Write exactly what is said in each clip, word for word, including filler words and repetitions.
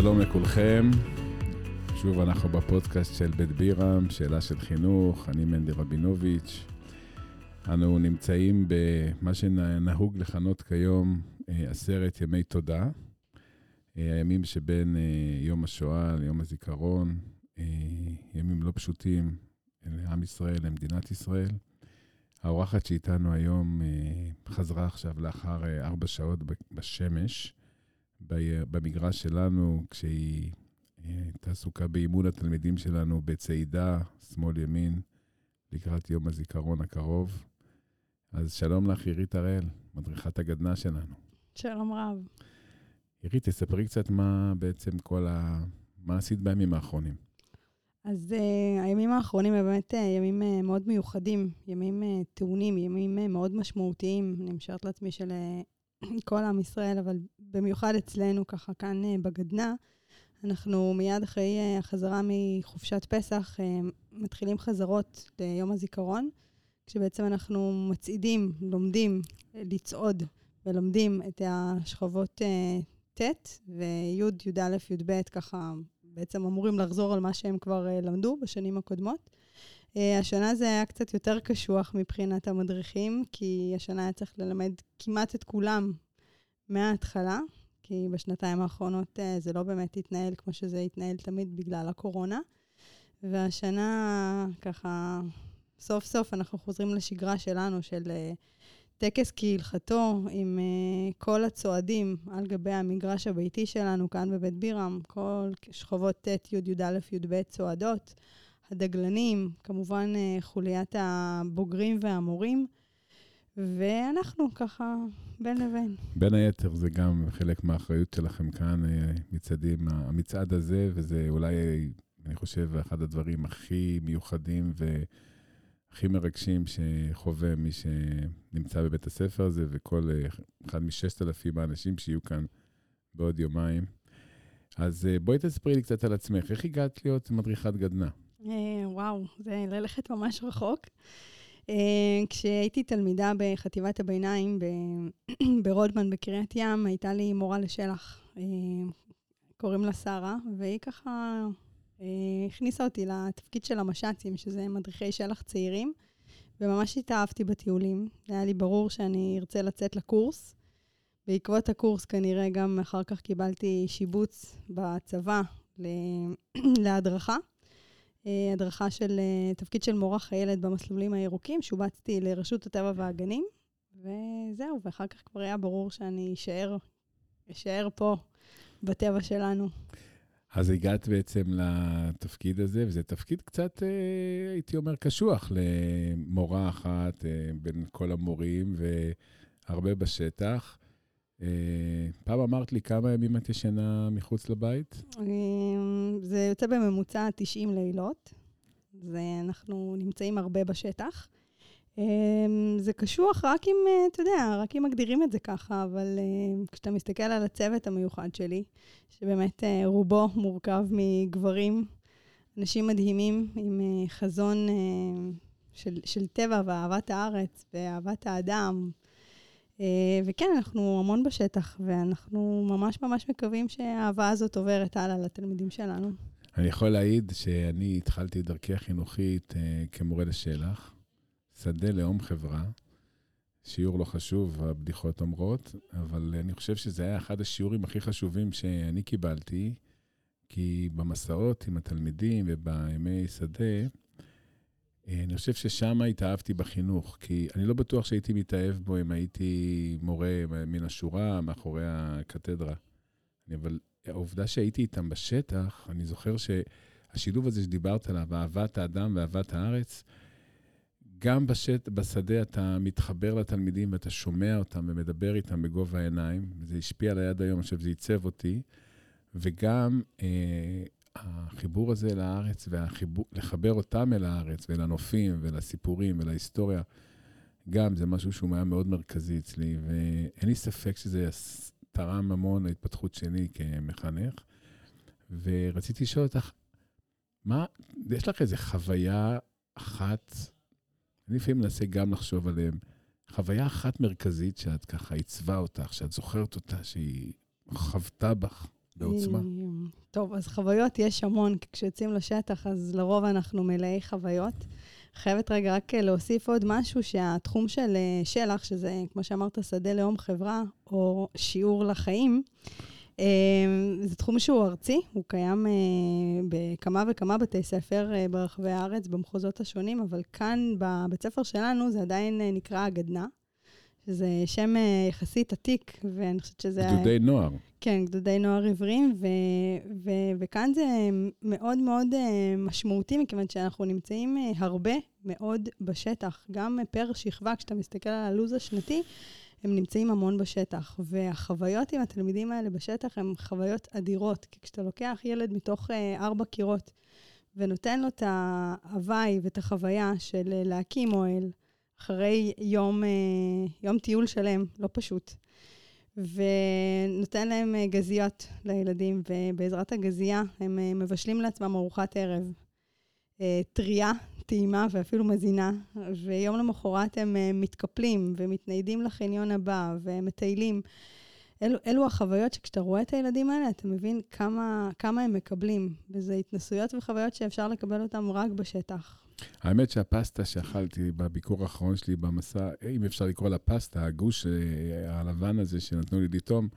שלום לכולכם, שוב אנחנו בפודקאסט של בית בירם, שאלה של חינוך, אני מנדי רבינוביץ'. אנו נמצאים במה שנהוג לכנות כיום עשרת ימי תודה, הימים שבין יום השואה ליום הזיכרון, ימים לא פשוטים לעם ישראל, למדינת ישראל. האורחת שאיתנו היום חזרה עכשיו לאחר ארבע שעות בשמש, במגרש שלנו, כשהיא הייתה עסוקה באימון התלמידים שלנו בצעידה, שמאל ימין, לקראת יום הזיכרון הקרוב. אז שלום לך, עירית הראל, מדריכת הגדנ"ע שלנו. שלום רב. עירית, תספרי קצת מה בעצם כל ה... מה עשית בימים האחרונים? אז uh, הימים האחרונים הם באמת uh, ימים uh, מאוד מיוחדים, ימים uh, טעונים, ימים uh, מאוד משמעותיים. אני משארת לעצמי של... Uh, כל עם ישראל, אבל במיוחד אצלנו, ככה כאן בגדנ"ע, אנחנו מיד אחרי החזרה מחופשת פסח, מתחילים חזרות ליום הזיכרון, כשבעצם אנחנו מצעידים, לומדים לצעוד, ולומדים את השכבות ת' וי' י' א' י' ב', ככה בעצם אמורים לחזור על מה שהם כבר למדו בשנים הקודמות. השנה זה היה קצת יותר קשוח מבחינת המדריכים, כי השנה היה צריך ללמד כמעט את כולם מההתחלה, כי בשנתיים האחרונות זה לא באמת התנהל כמו שזה התנהל תמיד בגלל הקורונה. והשנה ככה, סוף סוף אנחנו חוזרים לשגרה שלנו, של טקס כהלכתו עם כל הצועדים על גבי המגרש הביתי שלנו כאן בבית בירם, כל שכבות ת' י' י' א' י' ב' צועדות, הדגלנים, כמובן חוליית הבוגרים והמורים, ואנחנו ככה בין לבין. בין היתר זה גם חלק מהאחריות שלכם כאן, מצעדים, המצעד הזה, וזה אולי, אני חושב, אחד הדברים הכי מיוחדים והכי מרגשים שחווה מי שנמצא בבית הספר הזה, וכל אחד מששת אלפים האנשים שיהיו כאן בעוד יומיים. אז בואי תספרי לי קצת על עצמך, איך הגעת להיות מדריכת גדנ"ע? וואו, זה ללכת ממש רחוק. כשהייתי תלמידה בחטיבת הביניים ברודמן בקריית ים, הייתה לי מורה לשלח, קוראים לה שרה, והיא ככה הכניסה אותי לתפקיד של המש"צים, שזה מדריכי שלח צעירים, וממש התאהבתי בטיולים. היה לי ברור שאני ארצה לצאת לקורס. בעקבות הקורס כנראה גם אחר כך קיבלתי שיבוץ בצבא להדרכה. הדרכה של תפקיד של מורה חיילת במסלולים הירוקים, שובצתי לרשות הטבע והגנים, וזהו, ואחר כך כבר היה ברור שאני אשאר, אשאר פה, בטבע שלנו. אז הגעת בעצם לתפקיד הזה, וזה תפקיד קצת, הייתי אומר, קשוח למורה אחת בין כל המורים, והרבה בשטח. פעם אמרת לי כמה ימים את ישנה מחוץ לבית? זה יוצא בממוצע תשעים לילות, אנחנו נמצאים הרבה בשטח. זה קשוח רק אם, אתה יודע, רק אם מגדירים את זה ככה, אבל כשאתה מסתכל על הצוות המיוחד שלי, שבאמת רובו מורכב מגברים, אנשים מדהימים עם חזון של, של טבע ואהבת הארץ ואהבת האדם, וכן, אנחנו המון בשטח, ואנחנו ממש ממש מקווים שהאהבה הזאת עוברת הלאה לתלמידים שלנו. אני יכול להעיד שאני התחלתי דרכי החינוכית כמורה לשלח, שדה לאום חברה, שיעור לא חשוב, הבדיחות אומרות, אבל אני חושב שזה היה אחד השיעורים הכי חשובים שאני קיבלתי, כי במסעות עם התלמידים ובימי שדה, אני חושב ששם התאהבתי בחינוך, כי אני לא בטוח שהייתי מתאהב בו אם הייתי מורה מן השורה מאחורי הקתדרה. אבל העובדה שהייתי איתם בשטח, אני זוכר שהשילוב הזה שדיברת עליו, אהבת האדם ואהבת הארץ, גם בשט, בשדה אתה מתחבר לתלמידים ואתה שומע אותם ומדבר איתם בגובה העיניים, זה השפיע עליי עד היום, אני חושב, זה ייצב אותי, וגם... אה, החיבור הזה לארץ, ולחבר אותם אל הארץ, ולנופים, ולסיפורים, ולהיסטוריה, גם זה משהו שהוא היה מאוד מרכזי אצלי, ואין לי ספק שזה תרם המון להתפתחות שלי כמחנך, ורציתי לשאול אותך, מה, יש לך איזו חוויה אחת, אני לפעמים מנסה גם לחשוב עליהם, חוויה אחת מרכזית שאת ככה עיצבה אותך, שאת זוכרת אותה, שהיא חוותה בך בעוצמה. טוב, אז חוויות יש המון, כי כשיוצאים לשטח, אז לרוב אנחנו מלאי חוויות. חייבת רגע רק להוסיף עוד משהו, שהתחום של שלח, שזה, כמו שאמרת, שדה לאום חברה, או שיעור לחיים, זה תחום שהוא ארצי, הוא קיים בכמה וכמה בתי ספר ברחבי הארץ, במחוזות השונים, אבל כאן בבית ספר שלנו זה עדיין נקרא הגדנה, שזה שם יחסית עתיק, ואני חושבת שזה... גדודי נוער. כן, גדודי נוער עבריים, ו- ו- וכאן זה מאוד מאוד משמעותי, מכיוון שאנחנו נמצאים הרבה מאוד בשטח, גם פר שכבה, כשאתה מסתכל על הלוז השנתי, הם נמצאים המון בשטח, והחוויות עם התלמידים האלה בשטח הן חוויות אדירות, כי כשאתה לוקח ילד מתוך ארבע קירות, ונותן לו את ההוואי ואת החוויה של להקים אוהל, אחרי יום, יום טיול שלם, לא פשוט, ונותן להם גזיות לילדים, ובעזרת הגזייה הם מבשלים לעצמם ארוחת ערב, טריה, טעימה ואפילו מזינה, ויום למחרת הם מתקפלים ומתניידים לחניון הבא ומטיילים. אלו, אלו החוויות שכשאתה רואה את הילדים האלה, אתה מבין כמה, כמה הם מקבלים, וזה התנסויות וחוויות שאפשר לקבל אותן רק בשטח. האמת שהפסטה שאכלתי בביקור האחרון שלי במסע, אם אפשר לקרוא לה פסטה, הגוש הלבן הזה שנתנו לי לטעום,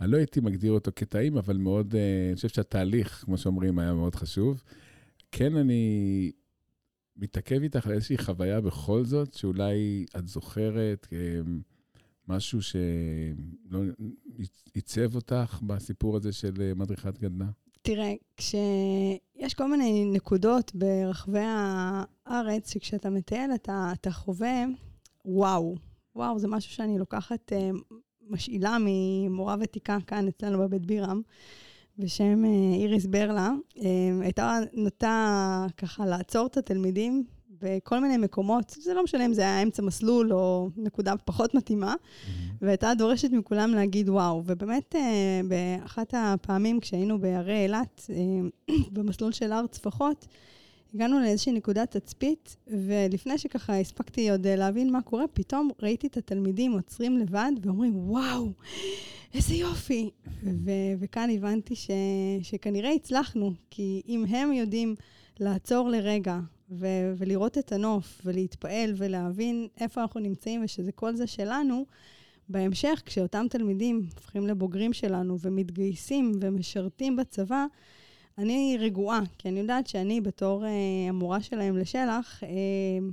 אני לא הייתי מגדיר אותו כטעים, אבל מאוד, אני חושב שהתהליך, כמו שאומרים, היה מאוד חשוב. כן, אני מתעכב איתך על איזושהי חוויה בכל זאת, שאולי את זוכרת משהו שלא ייצב אותך בסיפור הזה של מדריכת גדנה? תראה, כשיש כל מיני נקודות ברחבי הארץ, שכשאתה מטייל, אתה, אתה חווה, וואו, וואו, זה משהו שאני לוקחת משאילה ממורה ותיקה כאן אצלנו בבית בירם, בשם איריס ברלה, הייתה נוטה ככה לעצור את התלמידים בכל מיני מקומות, זה לא משנה אם זה היה אמצע מסלול או נקודה פחות מתאימה, והייתה דורשת מכולם להגיד וואו, ובאמת באחת הפעמים כשהיינו בערי אילת, במסלול של הר צפחות, הגענו לאיזושהי נקודת תצפית, ולפני שככה הספקתי עוד להבין מה קורה, פתאום ראיתי את התלמידים עוצרים לבד ואומרים וואו, איזה יופי. ו- וכאן הבנתי ש- שכנראה הצלחנו, כי אם הם יודעים לעצור לרגע, ו- ולראות את הנוף, ולהתפעל, ולהבין איפה אנחנו נמצאים, ושזה כל זה שלנו, בהמשך, כשאותם תלמידים הופכים לבוגרים שלנו, ומתגייסים, ומשרתים בצבא, אני רגועה, כי אני יודעת שאני בתור אה, המורה שלהם לשלח, אה,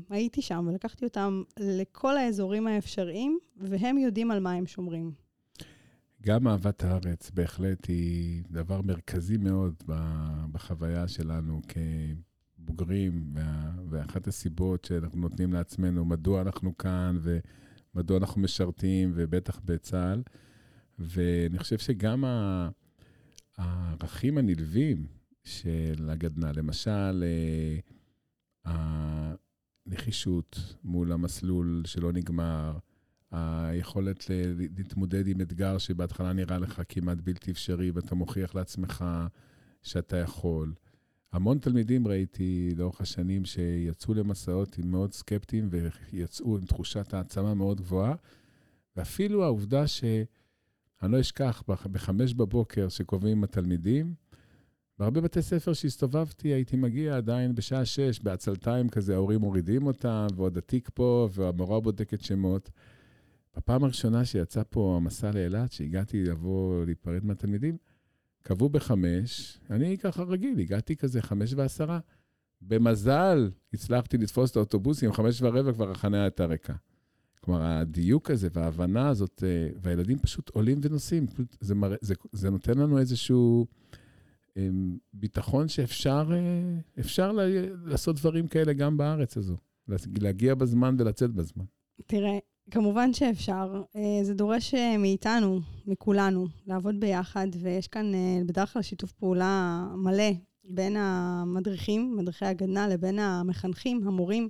הייתי שם, ולקחתי אותם לכל האזורים האפשריים, והם יודעים על מה הם שומרים. גם אהבת הארץ בהחלט היא דבר מרכזי מאוד בחוויה שלנו כבוגרים, ואחת הסיבות שאנחנו נותנים לעצמנו, מדוע אנחנו כאן ומדוע אנחנו משרתים, ובטח בצה"ל. ואני חושב שגם הערכים הנלווים של הגדנה, למשל, הנחישות מול המסלול שלא נגמר, היכולת להתמודד עם אתגר שבהתחלה נראה לך כמעט בלתי אפשרי, ואתה מוכיח לעצמך שאתה יכול. המון תלמידים ראיתי לאורך השנים שיצאו למסעות עם מאוד סקפטיים, ויצאו עם תחושת העצמה מאוד גבוהה, ואפילו העובדה שאני לא אשכח בחמש בבוקר שקובעים עם התלמידים, בהרבה בתי ספר שהסתובבתי, הייתי מגיע עדיין בשעה שש, בעצלתיים כזה, ההורים מורידים אותם, ועוד התיק פה, והמורה בודקת שמות. הפעם הראשונה שיצא פה המסע לאילת, שהגעתי לבוא להיפרד מהתלמידים, קבעו בחמש, אני ככה רגיל, הגעתי כזה חמש ועשרה, במזל הצלחתי לתפוס את האוטובוסים, חמש ורבע כבר החניה הייתה ריקה. כלומר, הדיוק הזה וההבנה הזאת, והילדים פשוט עולים ונוסעים, זה, מרא, זה, זה נותן לנו איזשהו ביטחון שאפשר אפשר לעשות דברים כאלה גם בארץ הזו, להגיע בזמן ולצאת בזמן. תראה, כמובן שאפשר, זה דורש מאיתנו, מכולנו, לעבוד ביחד, ויש כאן בדרך כלל שיתוף פעולה מלא בין המדריכים, מדריכי הגדנה, לבין המחנכים, המורים,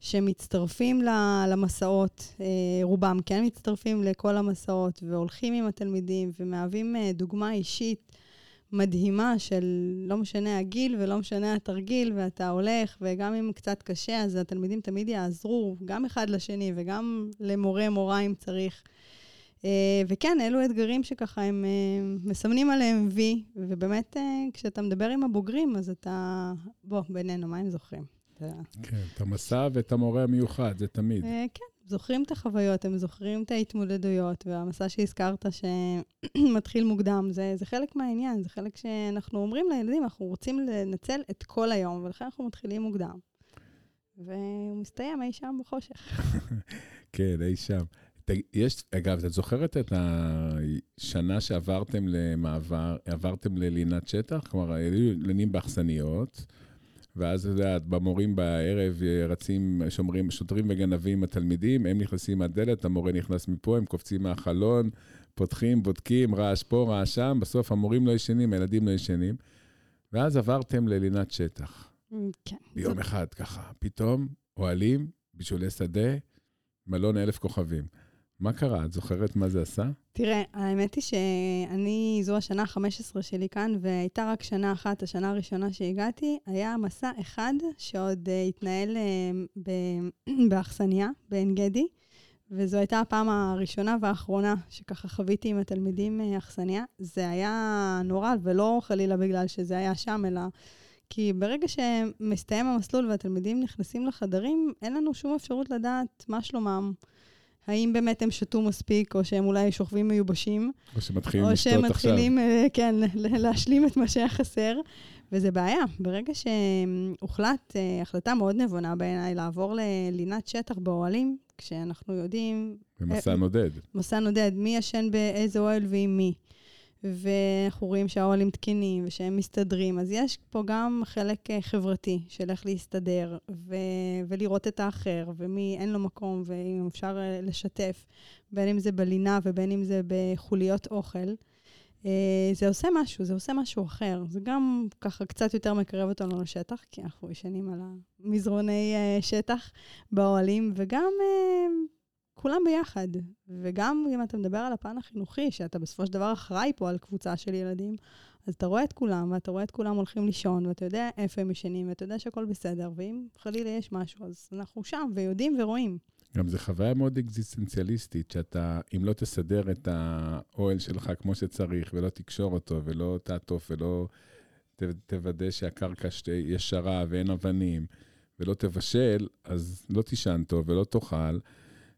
שמצטרפים למסעות, רובם כן מצטרפים לכל המסעות, והולכים עם התלמידים, ומהווים דוגמה אישית מדהימה של לא משנה הגיל ולא משנה התרגיל, ואתה הולך, וגם אם קצת קשה, אז התלמידים תמיד יעזרו, גם אחד לשני, וגם למורה מורה אם צריך. וכן, אלו אתגרים שככה הם מסמנים עליהם וי, ובאמת כשאתה מדבר עם הבוגרים, אז אתה, בוא, בינינו, מה הם זוכרים? כן, את המסע ואת המורה המיוחד, זה תמיד. כן, זוכרים את החוויות, הם זוכרים את ההתמודדויות, והמסע שהזכרת שמתחיל מוקדם, זה חלק מהעניין, זה חלק שאנחנו אומרים לילדים, אנחנו רוצים לנצל את כל היום, ולכן אנחנו מתחילים מוקדם. והוא מסתיים אי שם בחושך. כן, אי שם. יש, אגב, את זוכרת את השנה שעברתם למעבר, עברתם ללינת שטח? כלומר, לנים באכסניות, ואז, את יודעת, במורים בערב רצים, שומרים, שוטרים וגנבים התלמידים, הם נכנסים מהדלת, המורה נכנס מפה, הם קופצים מהחלון, פותחים, בודקים, רעש פה, רעש שם, בסוף המורים לא ישנים, הילדים לא ישנים, ואז עברתם ללינת שטח. כן. ביום אחד, ככה. פתאום, אוהלים, בישולי שדה, מלון אלף כוכבים. מה קרה? את זוכרת מה זה עשה? תראה, האמת היא שאני, זו השנה ה-חמש עשרה שלי כאן, והייתה רק שנה אחת, השנה הראשונה שהגעתי, היה מסע אחד שעוד התנהל באכסניה, בעין גדי, וזו הייתה הפעם הראשונה והאחרונה שככה חוויתי עם התלמידים אכסניה. זה היה נורא, ולא חלילה בגלל שזה היה שם, אלא כי ברגע שמסתיים המסלול והתלמידים נכנסים לחדרים, אין לנו שום אפשרות לדעת מה שלומם. האם באמת הם שתו מספיק, או שהם אולי שוכבים מיובשים. או שמתחילים לשתות עכשיו. או שמתחילים, כן, להשלים את מה שהחסר. וזה בעיה. ברגע שהוחלט, החלטה מאוד נבונה בעיניי, לעבור ללינת שטח באוהלים, כשאנחנו יודעים... במסע נודד. מסע נודד. מי ישן באיזה אוהל ועם מי. ואנחנו רואים שהאוהלים תקינים ושהם מסתדרים, אז יש פה גם חלק חברתי של איך להסתדר ו- ולראות את האחר ומי אין לו מקום ואם אפשר לשתף, בין אם זה בלינה ובין אם זה בחוליות אוכל. זה עושה משהו, זה עושה משהו אחר. זה גם ככה קצת יותר מקרב אותנו לשטח, כי אנחנו ישנים על המזרוני שטח באוהלים וגם... כולם ביחד, וגם אם אתה מדבר על הפן החינוכי, שאתה בסופו של דבר אחראי פה על קבוצה של ילדים, אז אתה רואה את כולם, ואתה רואה את כולם הולכים לישון, ואתה יודע איפה הם ישנים, ואתה יודע שהכל בסדר, ואם חלילה יש משהו, אז אנחנו שם, ויודעים ורואים. גם זו חוויה מאוד אקזיסטנציאליסטית, שאתה, אם לא תסדר את האוהל שלך כמו שצריך, ולא תקשור אותו, ולא תעטוף, ולא תוודא שהקרקע ישרה, ואין אבנים, ולא תבשל, אז לא תישן טוב, ולא תאכל,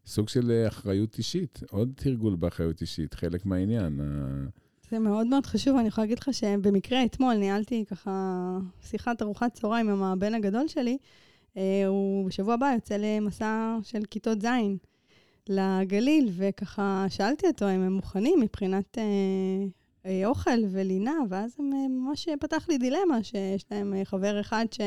סוג של אחריות אישית, עוד תרגול באחריות אישית, חלק מהעניין. זה מאוד מאוד חשוב, אני יכולה להגיד לך שבמקרה אתמול ניהלתי ככה שיחת ארוחת צהריים עם הבן הגדול שלי, הוא בשבוע הבא יוצא למסע של כיתות זין לגליל, וככה שאלתי אותו אם הם מוכנים מבחינת אה, אוכל ולינה, ואז הם ממש פתח לי דילמה שיש להם חבר אחד ש...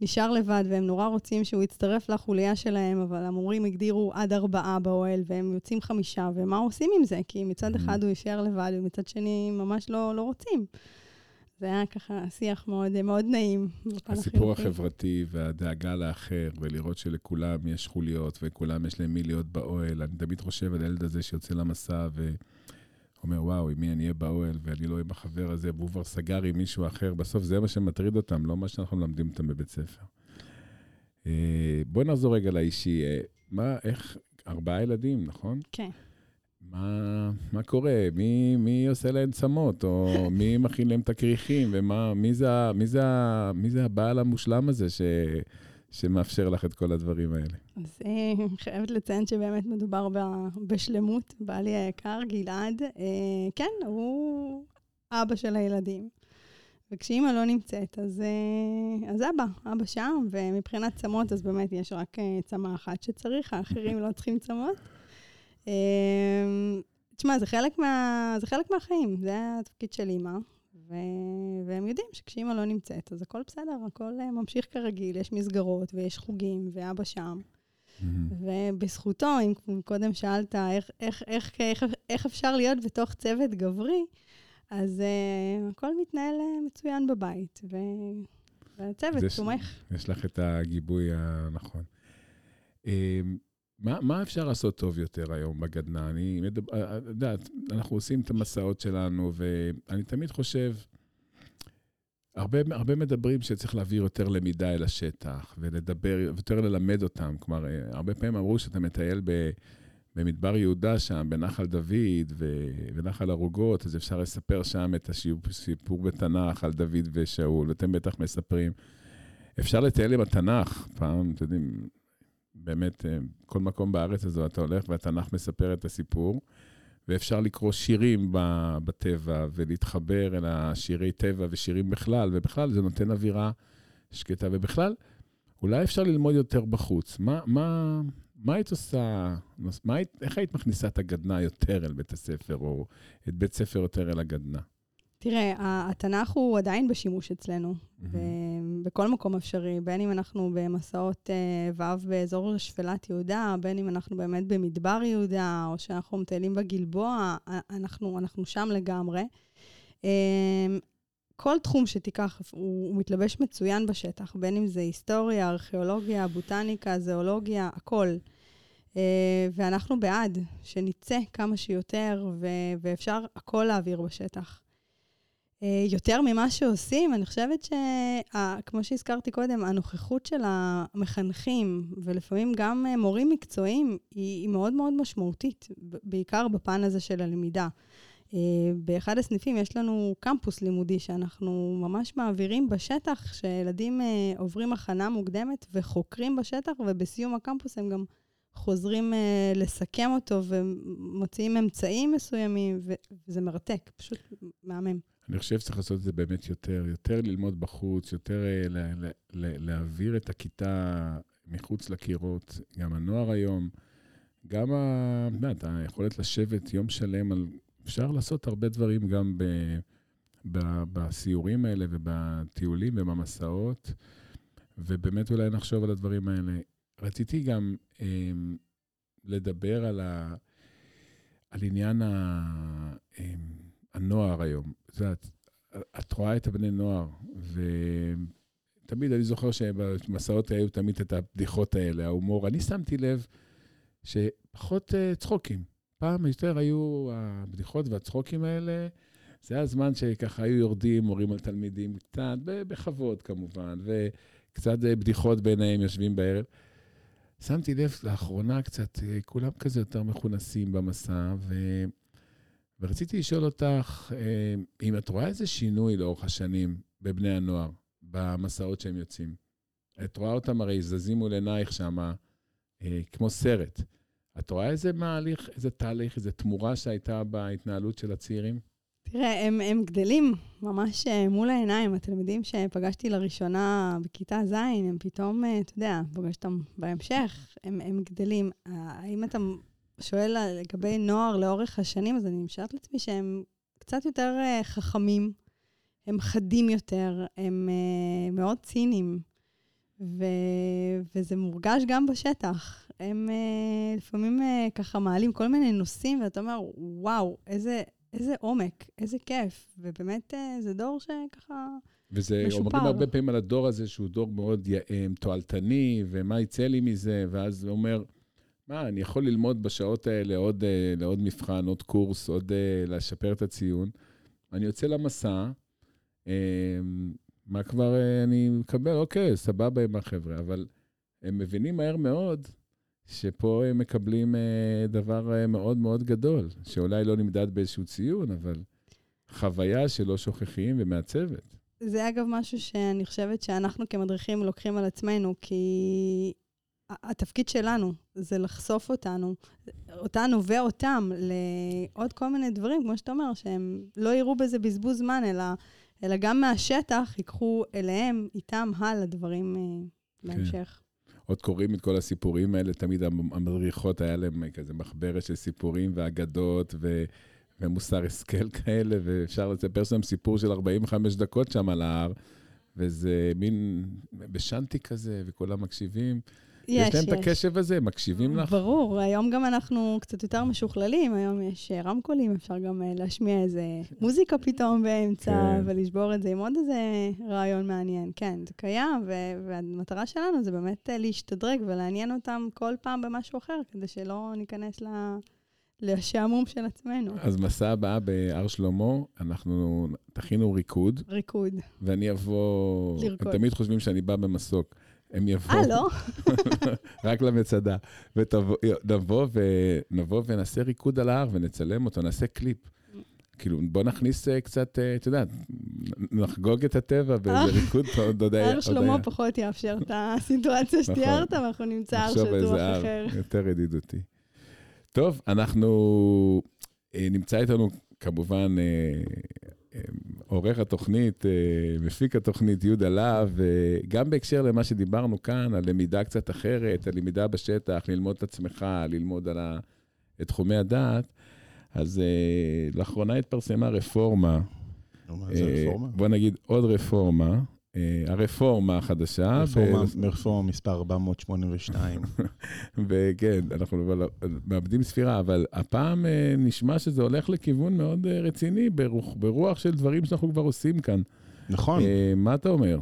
נשאר לבד, והם נורא רוצים שהוא יצטרף לחוליה שלהם, אבל המורים הגדירו עד ארבעה באוהל, והם יוצאים חמישה, ומה עושים עם זה? כי מצד אחד הוא יישאר לבד, ומצד שני ממש לא, לא רוצים. זה היה ככה שיח מאוד, מאוד נעים. הסיפור החברתי והדאגה לאחר, ולראות שלכולם יש חוליות, וכולם יש להם מי להיות באוהל. אני תמיד חושב על הילד הזה שיוצא למסע, ו... אומר, וואו, עם מי אני אהיה באוהל, ואני לא אהיה בחבר הזה, והוא כבר סגר עם מישהו אחר, בסוף זה מה שמטריד אותם, לא מה שאנחנו למדים אותם בבית ספר. בוא נחזור רגע לאישי, מה, איך, ארבעה ילדים, נכון? כן. מה, מה קורה? מי, מי עושה להן צמות, או מי מכין להם את הכריכים, ומה, מי זה, מי זה, מי זה הבעל המושלם הזה ש... שמאפשר לך את כל הדברים האלה. אז חייבת לציין שבאמת מדובר בשלמות, בעלי היקר, גלעד, כן, הוא אבא של הילדים. וכשאמא לא נמצאת, אז אבא, אבא שם, ומבחינת צמות, אז באמת יש רק צמה אחת שצריך, האחרים לא צריכים צמות. תשמע, זה חלק מהחיים, זה התפקיד של אמא. והם יודעים שכשאמא לא נמצאת, אז הכל בסדר, הכל ממשיך כרגיל, יש מסגרות ויש חוגים ואבא שם. ובזכותו, אם קודם שאלת איך אפשר להיות בתוך צוות גברי, אז הכל מתנהל מצוין בבית, והצוות תומך. יש לך את הגיבוי הנכון. מה, מה אפשר לעשות טוב יותר היום בגדנה? אני יודעת, אנחנו עושים את המסעות שלנו, ואני תמיד חושב, הרבה, הרבה מדברים שצריך להעביר יותר למידה אל השטח, ולדבר, יותר ללמד אותם. כלומר, הרבה פעמים אמרו שאתה מטייל במדבר יהודה שם, בנחל דוד ונחל הרוגות, אז אפשר לספר שם את הסיפור בתנ"ך על דוד ושאול, אתם בטח מספרים. אפשר לטייל עם התנ"ך, פעם, אתם יודעים, באמת, כל מקום בארץ הזו אתה הולך, והתנ"ך מספר את הסיפור, ואפשר לקרוא שירים בטבע, ולהתחבר אל השירי טבע ושירים בכלל, ובכלל זה נותן אווירה שקטה, ובכלל, אולי אפשר ללמוד יותר בחוץ. מה, מה, מה היית עושה, מה היית, איך היית מכניסה את הגדנה יותר אל בית הספר, או את בית ספר יותר אל הגדנה? תראה, התנ"ך הוא עדיין בשימוש אצלנו, בכל מקום אפשרי, בין אם אנחנו במסעות ו' באזור שפלת יהודה, בין אם אנחנו באמת במדבר יהודה, או שאנחנו מטיילים בגלבוע, אנחנו, אנחנו שם לגמרי. כל תחום שתיקח, הוא מתלבש מצוין בשטח, בין אם זה היסטוריה, ארכיאולוגיה, בוטניקה, זיאולוגיה, הכל. ואנחנו בעד שנצא כמה שיותר, ואפשר הכל להעביר בשטח. יותר ממה שעושים, אני חושבת שכמו שהזכרתי קודם, הנוכחות של המחנכים, ולפעמים גם מורים מקצועיים, היא מאוד מאוד משמעותית, בעיקר בפן הזה של הלמידה. באחד הסניפים יש לנו קמפוס לימודי, שאנחנו ממש מעבירים בשטח, שילדים עוברים הכנה מוקדמת, וחוקרים בשטח, ובסיום הקמפוס הם גם חוזרים לסכם אותו, ומוצאים אמצעים מסוימים, וזה מרתק, פשוט מהמם. אני חושב שצריך לעשות את זה באמת יותר, יותר ללמוד בחוץ, יותר לה, לה, להעביר את הכיתה מחוץ לקירות, גם הנוער היום, גם ה, באמת, היכולת לשבת יום שלם, על, אפשר לעשות הרבה דברים גם ב, ב, בסיורים האלה ובטיולים ובמסעות, ובאמת אולי נחשוב על הדברים האלה. רציתי גם אה, לדבר על, ה, על עניין ה... אה, הנוער היום, זאת, את רואה את הבני נוער, ותמיד אני זוכר שבמסעות היו תמיד את הבדיחות האלה, ההומור, אני שמתי לב שפחות uh, צחוקים, פעם יותר היו הבדיחות והצחוקים האלה, זה הזמן שככה היו יורדים, מורים על תלמידים קצת, בכבוד כמובן, וקצת בדיחות ביניהם יושבים בערב, שמתי לב לאחרונה קצת, כולם כזה יותר מכונסים במסע, ו... ורציתי לשאול אותך, אם את רואה איזה שינוי לאורך השנים בבני הנוער, במסעות שהם יוצאים, את רואה אותם הרי זזים מול עינייך שם, כמו סרט. את רואה איזה מהליך, איזה תהליך, איזה תמורה שהייתה בהתנהלות של הצעירים? תראה, הם, הם גדלים ממש מול העיניים. התלמידים שפגשתי לראשונה בכיתה ז', הם פתאום, אתה יודע, פגשתם בהמשך, הם, הם גדלים. האם אתה... שואל לגבי נוער לאורך השנים, אז אני משערת לעצמי שהם קצת יותר חכמים, הם חדים יותר, הם מאוד ציניים, וזה מורגש גם בשטח. הם לפעמים ככה מעלים כל מיני נושאים, ואתה אומר, וואו, איזה, איזה עומק, איזה כיף, ובאמת זה דור שככה וזה, משופר. אומרים הרבה פעמים על הדור הזה, שהוא דור מאוד תועלתני, ומה יצא לי מזה, ואז זה אומר... מה, אני יכול ללמוד בשעות האלה עוד, לעוד מבחן, עוד קורס, עוד לשפר את הציון. אני יוצא למסע, מה כבר אני מקבל? אוקיי, סבבה עם החבר'ה, אבל הם מבינים מהר מאוד שפה הם מקבלים דבר מאוד מאוד גדול, שאולי לא נמדד באיזשהו ציון, אבל חוויה שלא שוכחים ומעצבת. זה אגב משהו שאני חושבת שאנחנו כמדריכים לוקחים על עצמנו, כי... התפקיד שלנו זה לחשוף אותנו, אותנו ואותם לעוד כל מיני דברים, כמו שאתה אומר, שהם לא יראו בזה בזבוז זמן, אלא, אלא גם מהשטח ייקחו אליהם, איתם הלאה דברים להמשך. כן. עוד קוראים את כל הסיפורים האלה, תמיד המדריכות היה להם כזה מחברת של סיפורים ואגדות ו, ומוסר הסכל כאלה, ואפשר לספר שם סיפור של ארבעים וחמש דקות שם על ההר, וזה מין בשנתי כזה, וכולם מקשיבים, יש, יש להם יש. את הקשב הזה, מקשיבים לך? ברור, היום גם אנחנו קצת יותר משוכללים, היום יש רמקולים, אפשר גם להשמיע איזה מוזיקה פתאום באמצע, כן. ולשבור את זה עם עוד איזה רעיון מעניין. כן, זה קיים, ו- והמטרה שלנו זה באמת להשתדרג ולעניין אותם כל פעם במשהו אחר, כדי שלא ניכנס ל- לשעמום של עצמנו. אז מסע הבאה בהר שלמה, אנחנו תכינו ריקוד. ריקוד. ואני אבוא, לרקוד. הם תמיד חושבים שאני בא במסוק. הם יבואו. אה, לא? רק למצדה. ונבוא ונבוא ונעשה ריקוד על ההר ונצלם אותו, נעשה קליפ. כאילו, בוא נכניס קצת, את יודעת, נחגוג את הטבע באיזה ריקוד פה, דודאי. הר שלמה פחות יאפשר את הסיטואציה שתיארת, ואנחנו נמצא הר שטוח אחר. יותר ידידותי. טוב, אנחנו נמצא איתנו, כמובן, עורך התוכנית, מפיק התוכנית יהודה להב, וגם בהקשר למה שדיברנו כאן, על למידה קצת אחרת, על למידה בשטח, ללמוד את עצמך, ללמוד על תחומי הדעת, אז לאחרונה התפרסמה רפורמה. בוא נגיד עוד רפורמה, הרפורמה החדשה. רפורמה מספר ארבע מאות שמונים ושתיים. וכן, אנחנו מאבדים ספירה, אבל הפעם נשמע שזה הולך לכיוון מאוד רציני, ברוח של דברים שאנחנו כבר עושים כאן. נכון. מה אתה אומר?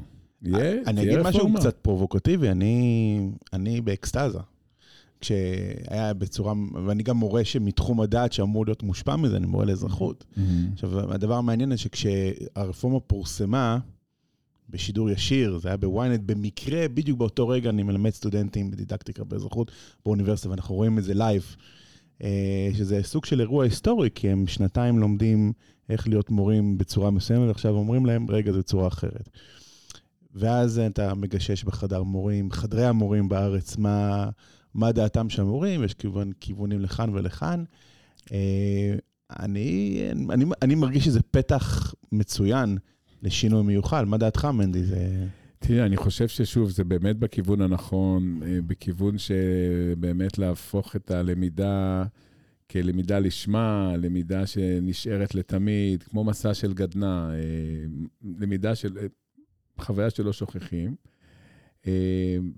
אני אגיד משהו קצת פרובוקטיבי, אני באקסטאזה. כשהיה בצורה, ואני גם מורה שמתחום הדעת שאמור להיות מושפע מזה, אני מורה לאזרחות. עכשיו, הדבר המעניין שכשהרפורמה פורסמה, בשידור ישיר, זה היה בוויינט, במקרה, בדיוק באותו רגע אני מלמד סטודנטים בדידקטיקה באזרחות באוניברסיטה, ואנחנו רואים את זה לייב, שזה סוג של אירוע היסטורי, כי הם שנתיים לומדים איך להיות מורים בצורה מסוימת, ועכשיו אומרים להם, רגע, זה בצורה אחרת. ואז אתה מגשש בחדר מורים, חדרי המורים בארץ, מה... מה דעתם שהמורים, יש כיוון, כיוונים לכאן ולכאן. אני, אני, אני מרגיש שזה פתח מצוין לשינוי מיוחד. מה דעתך, מנדי? זה... תראה, אני חושב ששוב, זה באמת בכיוון הנכון, בכיוון שבאמת להפוך את הלמידה כלמידה לשמה, למידה שנשארת לתמיד, כמו מסע של גדנה, למידה של חוויה שלא שוכחים.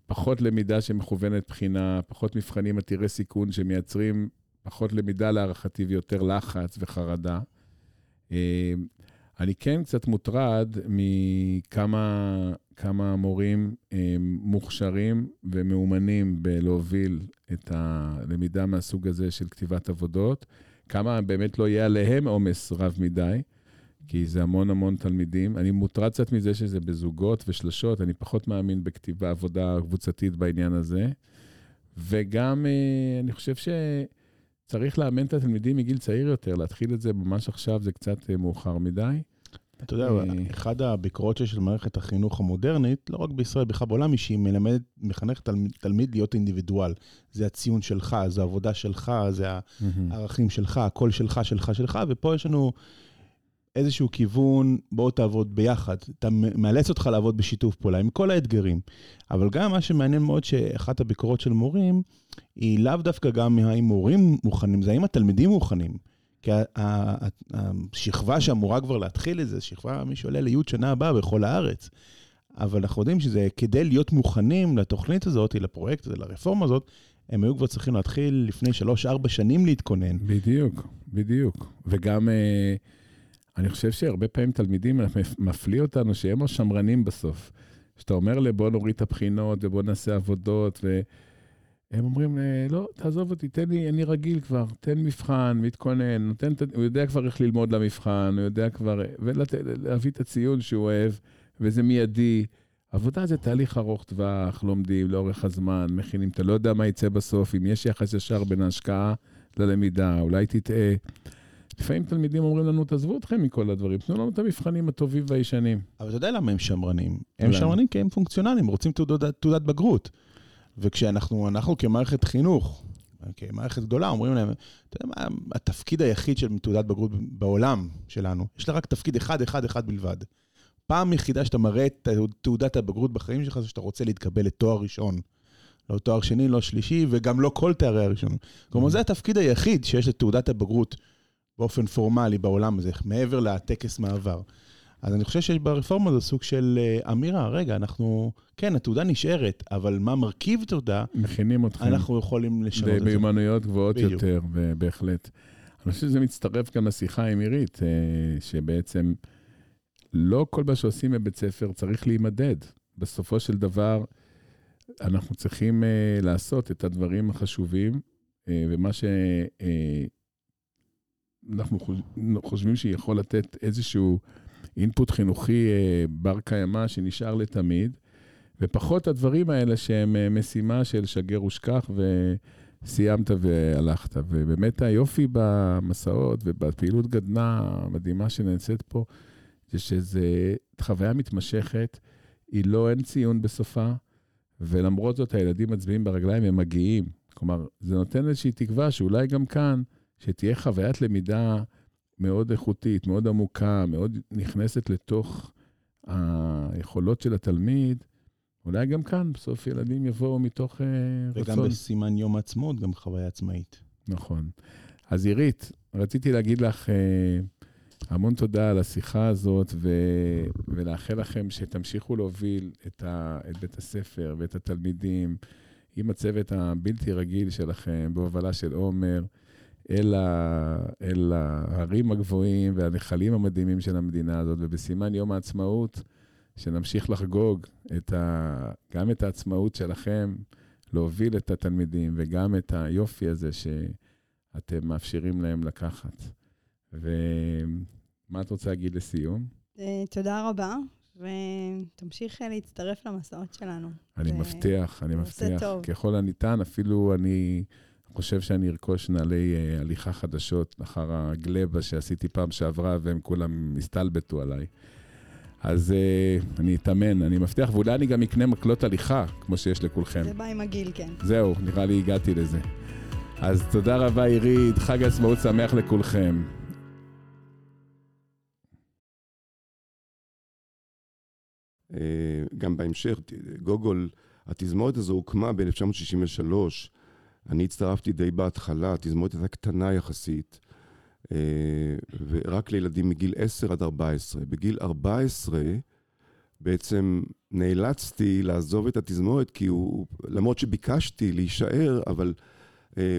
פחות למידה שמכוונת בחינה, פחות מבחנים עתירי סיכון שמייצרים, פחות למידה להערכתי ויותר לחץ וחרדה. אני כן קצת מוטרד מכמה כמה מורים מוכשרים ומאומנים בלהוביל את הלמידה מהסוג הזה של כתיבת עבודות, כמה באמת לא יהיה עליהם עומס רב מדי, כי זה המון המון תלמידים. אני מוטרד קצת מזה שזה בזוגות ושלשות, אני פחות מאמין בכתיבה עבודה קבוצתית בעניין הזה. וגם אני חושב שצריך לאמן את התלמידים מגיל צעיר יותר, להתחיל את זה ממש עכשיו, זה קצת מאוחר מדי. אתה יודע, אחד הביקורות של מערכת החינוך המודרנית, לא רק בישראל, בכלל בעולם, היא שהיא מלמדת, מחנכת תלמיד להיות אינדיבידואל. זה הציון שלך, זה העבודה שלך, זה הערכים שלך, הכל שלך, שלך, שלך, ופה יש לנו... איזשהו כיוון, בואו תעבוד ביחד. אתה מאלץ אותך לעבוד בשיתוף פעולה, עם כל האתגרים. אבל גם מה שמעניין מאוד, שאחת הביקורות של מורים, היא לאו דווקא גם האם מורים מוכנים, זה האם התלמידים מוכנים. כי השכבה שאמורה כבר להתחיל את זה, שכבה מי שעולה להיות שנה הבאה בכל הארץ. אבל אנחנו יודעים שזה כדי להיות מוכנים לתוכנית הזאת, לפרויקט הזה, לרפורמה הזאת, הם היו כבר צריכים להתחיל לפני שלוש, ארבע שנים להתכונן. בדיוק, בדיוק. וגם... אני חושב שהרבה פעמים תלמידים מפליא אותנו שהם או שמרנים בסוף. שאתה אומר להם, בוא נוריד את הבחינות ובוא נעשה עבודות, והם אומרים, לא, תעזוב אותי, תן לי, אני רגיל כבר, תן מבחן, מתכונן, נותן, הוא יודע כבר איך ללמוד למבחן, הוא יודע כבר, ולהביא את הציון שהוא אוהב, וזה מיידי. עבודה זה תהליך ארוך טווח, לומדים לאורך הזמן, מכינים, אתה לא יודע מה יצא בסוף, אם יש יחס ישר בין ההשקעה ללמידה, אולי תטעה. לפעמים תלמידים אומרים לנו, תעזבו אתכם מכל הדברים, תנו לנו את המבחנים הטובים והישנים. אבל אתה יודע למה הם שמרנים? הם שמרנים כי הם פונקציונליים, רוצים תעודת בגרות. וכשאנחנו, אנחנו כמערכת חינוך, כמערכת גדולה, אומרים להם, אתה יודע מה, התפקיד היחיד של תעודת בגרות בעולם שלנו, יש לה רק תפקיד אחד, אחד, אחד בלבד. פעם יחידה שאתה מראה את תעודת הבגרות בחיים שלך, שאתה רוצה להתקבל לתואר ראשון. לא תואר שני, לא שלישי, וגם לא כל תארי הראשון. כלומר, זה התפקיד היחיד שיש לתעודת הבגרות באופן פורמלי בעולם הזה, מעבר לטקס מעבר. אז אני חושב שיש ברפורמה זה סוג של אמירה, רגע, אנחנו, כן, התעודה נשארת, אבל מה מרכיב תעודה? מכינים אותך. אנחנו יכולים לשנות את זה. במיומנויות גבוהות יותר, בהחלט. אני חושב שזה מצטרף גם לשיחה האמירית, שבעצם לא כל מה שעושים בבית ספר צריך להימדד. בסופו של דבר, אנחנו צריכים לעשות את הדברים החשובים, ומה ש... אנחנו חושבים שיכול לתת איזשהו אינפוט חינוכי בר קיימה שנשאר לתמיד, ופחות הדברים האלה שהם משימה של שגר ושכח וסיימת והלכת. ובאמת היופי במסעות ובפעילות גדנה המדהימה שנעשית פה, זה שזו חוויה מתמשכת, היא לא, אין ציון בסופה, ולמרות זאת הילדים מצביעים ברגליים, הם מגיעים. כלומר, זה נותן איזושהי תקווה שאולי גם כאן, שתהיה חוויית למידה מאוד איכותית, מאוד עמוקה, מאוד נכנסת לתוך היכולות של התלמיד, אולי גם כאן, בסוף ילדים יבואו מתוך וגם רצון. וגם בסימן יום עצמות, גם חוויה עצמאית. נכון. אז עירית, רציתי להגיד לך המון תודה על השיחה הזאת, ו- ולאחל לכם שתמשיכו להוביל את, ה- את בית הספר ואת התלמידים, עם הצוות הבלתי רגיל שלכם, בהובלה של עומר, אל, ה- אל ההרים הגבוהים והנחלים המדהימים של המדינה הזאת, ובסימן יום העצמאות, שנמשיך לחגוג את ה- גם את העצמאות שלכם, להוביל את התלמידים, וגם את היופי הזה שאתם מאפשרים להם לקחת. ומה את רוצה להגיד לסיום? תודה רבה, ותמשיך להצטרף למסעות שלנו. אני מבטיח, אני מבטיח. ככל הניתן, אפילו אני חושב שאני ארכוש נעלי הליכה חדשות, אחר הגלבה שעשיתי פעם שעברה, והם כולם הסתלבטו עליי. אז אני אתאמן, אני מבטיח, ואולי אני גם אקנה מקלות הליכה, כמו שיש לכולכם. זה בא עם הגיל, כן. זהו, נראה לי הגעתי לזה. אז תודה רבה עירית, חג עצמאות שמח לכולכם. גם בהמשך, גוגול, התזמורת הזו הוקמה ב-אלף תשע מאות שישים ושלוש, אני הצטרפתי די בהתחלה, התזמורת הייתה קטנה יחסית, ורק לילדים מגיל עשר עד ארבע עשרה. בגיל ארבע עשרה בעצם נאלצתי לעזוב את התזמורת, כי הוא, למרות שביקשתי להישאר, אבל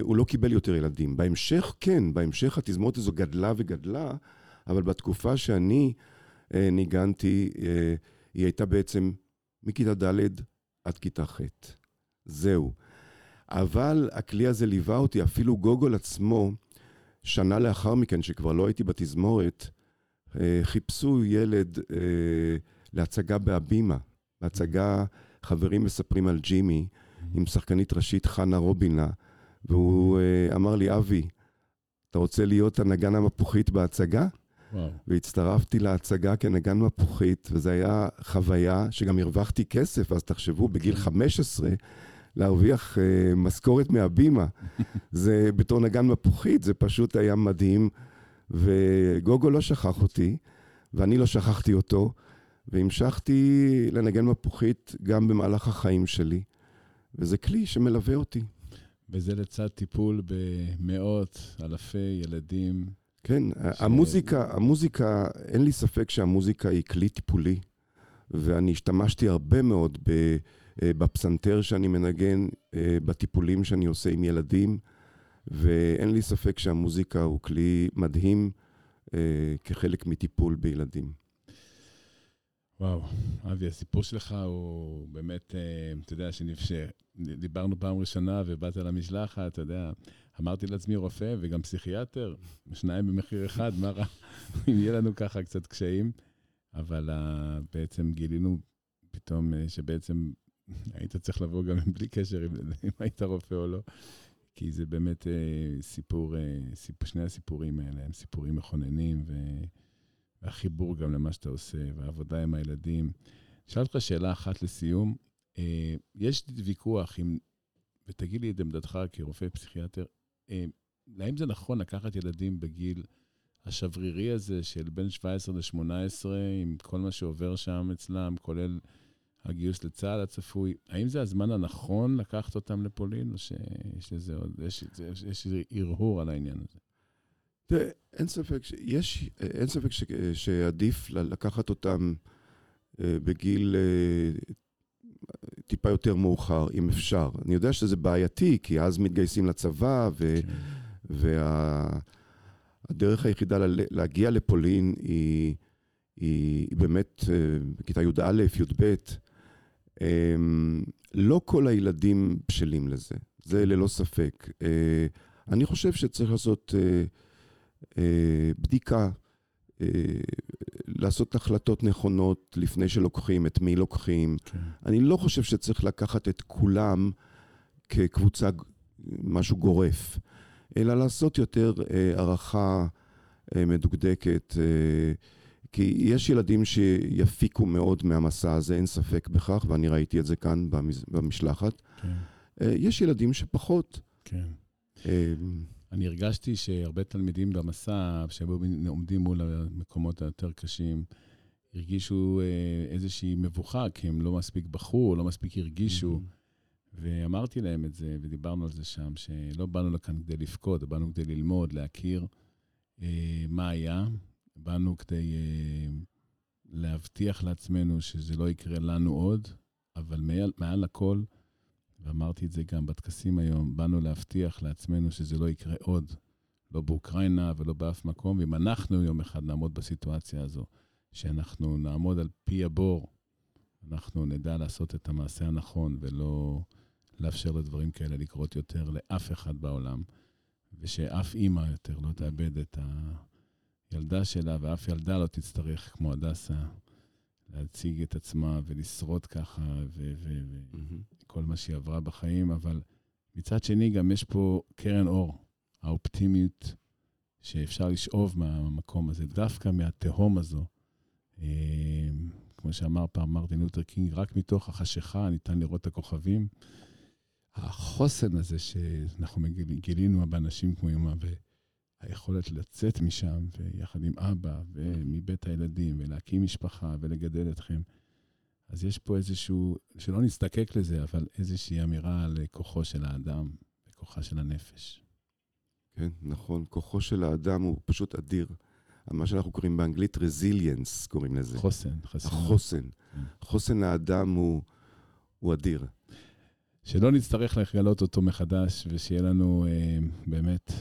הוא לא קיבל יותר ילדים. בהמשך כן, בהמשך התזמורת הזו גדלה וגדלה, אבל בתקופה שאני ניגנתי, היא הייתה בעצם מכיתה ד' עד כיתה ח'. זהו. אבל הכלי הזה ליווה אותי, אפילו גוגול עצמו, שנה לאחר מכן, שכבר לא הייתי בתזמורת, חיפשו ילד להצגה בהבימה. בהצגה, חברים מספרים על ג'ימי, עם שחקנית ראשית חנה רובינה, והוא אמר לי, אבי, אתה רוצה להיות הנגן המפוחית בהצגה? והצטרפתי להצגה כנגן מפוחית, וזו הייתה חוויה שגם הרווחתי כסף, אז תחשבו, בגיל חמש עשרה, להרוויח אה, משכורת מהבימה. זה בתור נגן מפוחית, זה פשוט היה מדהים, וגוגו לא שכח אותי, ואני לא שכחתי אותו, והמשכתי לנגן מפוחית גם במהלך החיים שלי, וזה כלי שמלווה אותי. וזה לצד טיפול במאות אלפי ילדים, כן, המוזיקה, המוזיקה, אין לי ספק שהמוזיקה היא כלי טיפולי, ואני השתמשתי הרבה מאוד בפסנתר שאני מנגן, בטיפולים שאני עושה עם ילדים, ואין לי ספק שהמוזיקה הוא כלי מדהים כחלק מטיפול בילדים. וואו, אבי, הסיפור שלך הוא באמת, אתה יודע, שדיברנו פעם ראשונה ובאת למשלחת, אתה יודע, אמרתי לעצמי רופא וגם פסיכיאטר, שניים במחיר אחד, מה רע? יהיה לנו ככה קצת קשיים, אבל בעצם גילינו פתאום שבעצם היית צריך לבוא גם בלי קשר אם היית רופא או לא, כי זה באמת סיפור, שני הסיפורים האלה הם סיפורים מכוננים, והחיבור גם למה שאתה עושה, והעבודה עם הילדים. שאל אותך שאלה אחת לסיום, יש ויכוח עם, ותגיד לי את עמדתך כרופא פסיכיאטר, האם זה נכון לקחת ילדים בגיל השברירי הזה של בין שבע עשרה ל-שמונה עשרה, עם כל מה שעובר שם אצלם, כולל הגיוס לצהל הצפוי, האם זה הזמן הנכון לקחת אותם לפולין, או שיש איזה עוד, יש, יש, יש איזה הרהור על העניין הזה? תראה, אין ספק, יש, אין ספק ש, שעדיף לקחת אותם בגיל טיפה יותר מאוחר, אם אפשר. אני יודע שזה בעייתי, כי אז מתגייסים לצבא, והדרך היחידה להגיע לפולין היא באמת בכיתה י' א', י' ב'. לא כל הילדים בשלים לזה, זה ללא ספק. אני חושב שצריך לעשות בדיקה, לעשות החלטות נכונות לפני שלוקחים, את מי לוקחים. כן. אני לא חושב שצריך לקחת את כולם כקבוצה, משהו גורף, אלא לעשות יותר אה, ערכה אה, מדוקדקת, אה, כי יש ילדים שיפיקו מאוד מהמסע הזה, אין ספק בכך, ואני ראיתי את זה כאן במש, במשלחת. כן. אה, יש ילדים שפחות. כן. אה, אני הרגשתי שהרבה תלמידים במסע, שבו עומדים מול המקומות היותר קשים, הרגישו איזושהי מבוכה, כי הם לא מספיק בחרו, לא מספיק הרגישו, ואמרתי להם את זה, ודיברנו על זה שם, שלא באנו לכאן כדי לפקוד, באנו כדי ללמוד, להכיר מה היה, באנו כדי להבטיח לעצמנו שזה לא יקרה לנו עוד, אבל מעל, מעל הכל, ואמרתי את זה גם בתקסים היום, באנו להבטיח לעצמנו שזה לא יקרה עוד, לא באוקראינה ולא באף מקום, ואם אנחנו יום אחד נעמוד בסיטואציה הזו, שאנחנו נעמוד על פי הבור, אנחנו נדע לעשות את המעשה הנכון, ולא לאפשר לדברים כאלה לקרות יותר לאף אחד בעולם, ושאף אימא יותר לא תאבד את הילדה שלה, ואף ילדה לא תצטרך כמו הדסה, להציג את עצמה ולשרוד ככה, וכל מה שהיא עברה בחיים, אבל מצד שני גם יש פה קרן אור, האופטימיות, שאפשר לשאוב מהמקום הזה, דווקא מהתהום הזו. כמו שאמר פעם מרטין לותר קינג, רק מתוך החשיכה ניתן לראות את הכוכבים. החוסן הזה שאנחנו גילינו באנשים כמו אימא, היכולת לצאת משם, ויחד עם אבא, ומבית הילדים, ולהקים משפחה, ולגדל אתכם. אז יש פה איזשהו, שלא נזדקק לזה, אבל איזושהי אמירה על כוחו של האדם, וכוחה של הנפש. כן, נכון. כוחו של האדם הוא פשוט אדיר. מה שאנחנו קוראים באנגלית, resilience, קוראים לזה. חוסן. חסן. החוסן. כן. חוסן האדם הוא, הוא אדיר. שלא נצטרך להגלות אותו מחדש, ושיהיה לנו אה, באמת...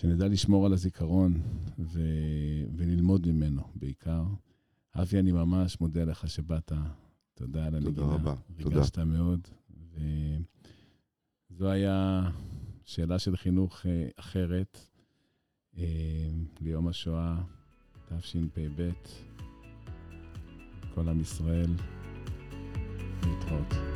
שנדע לשמור על הזיכרון ו... וללמוד ממנו בעיקר. אבי, אני ממש מודה לך שבאת. תודה על הנגינה. תודה רבה. ריגשת תודה. מאוד. ו... זו היה שאלה של חינוך אחרת ליום השואה, תשפ"ב. כל עם ישראל, להתראות.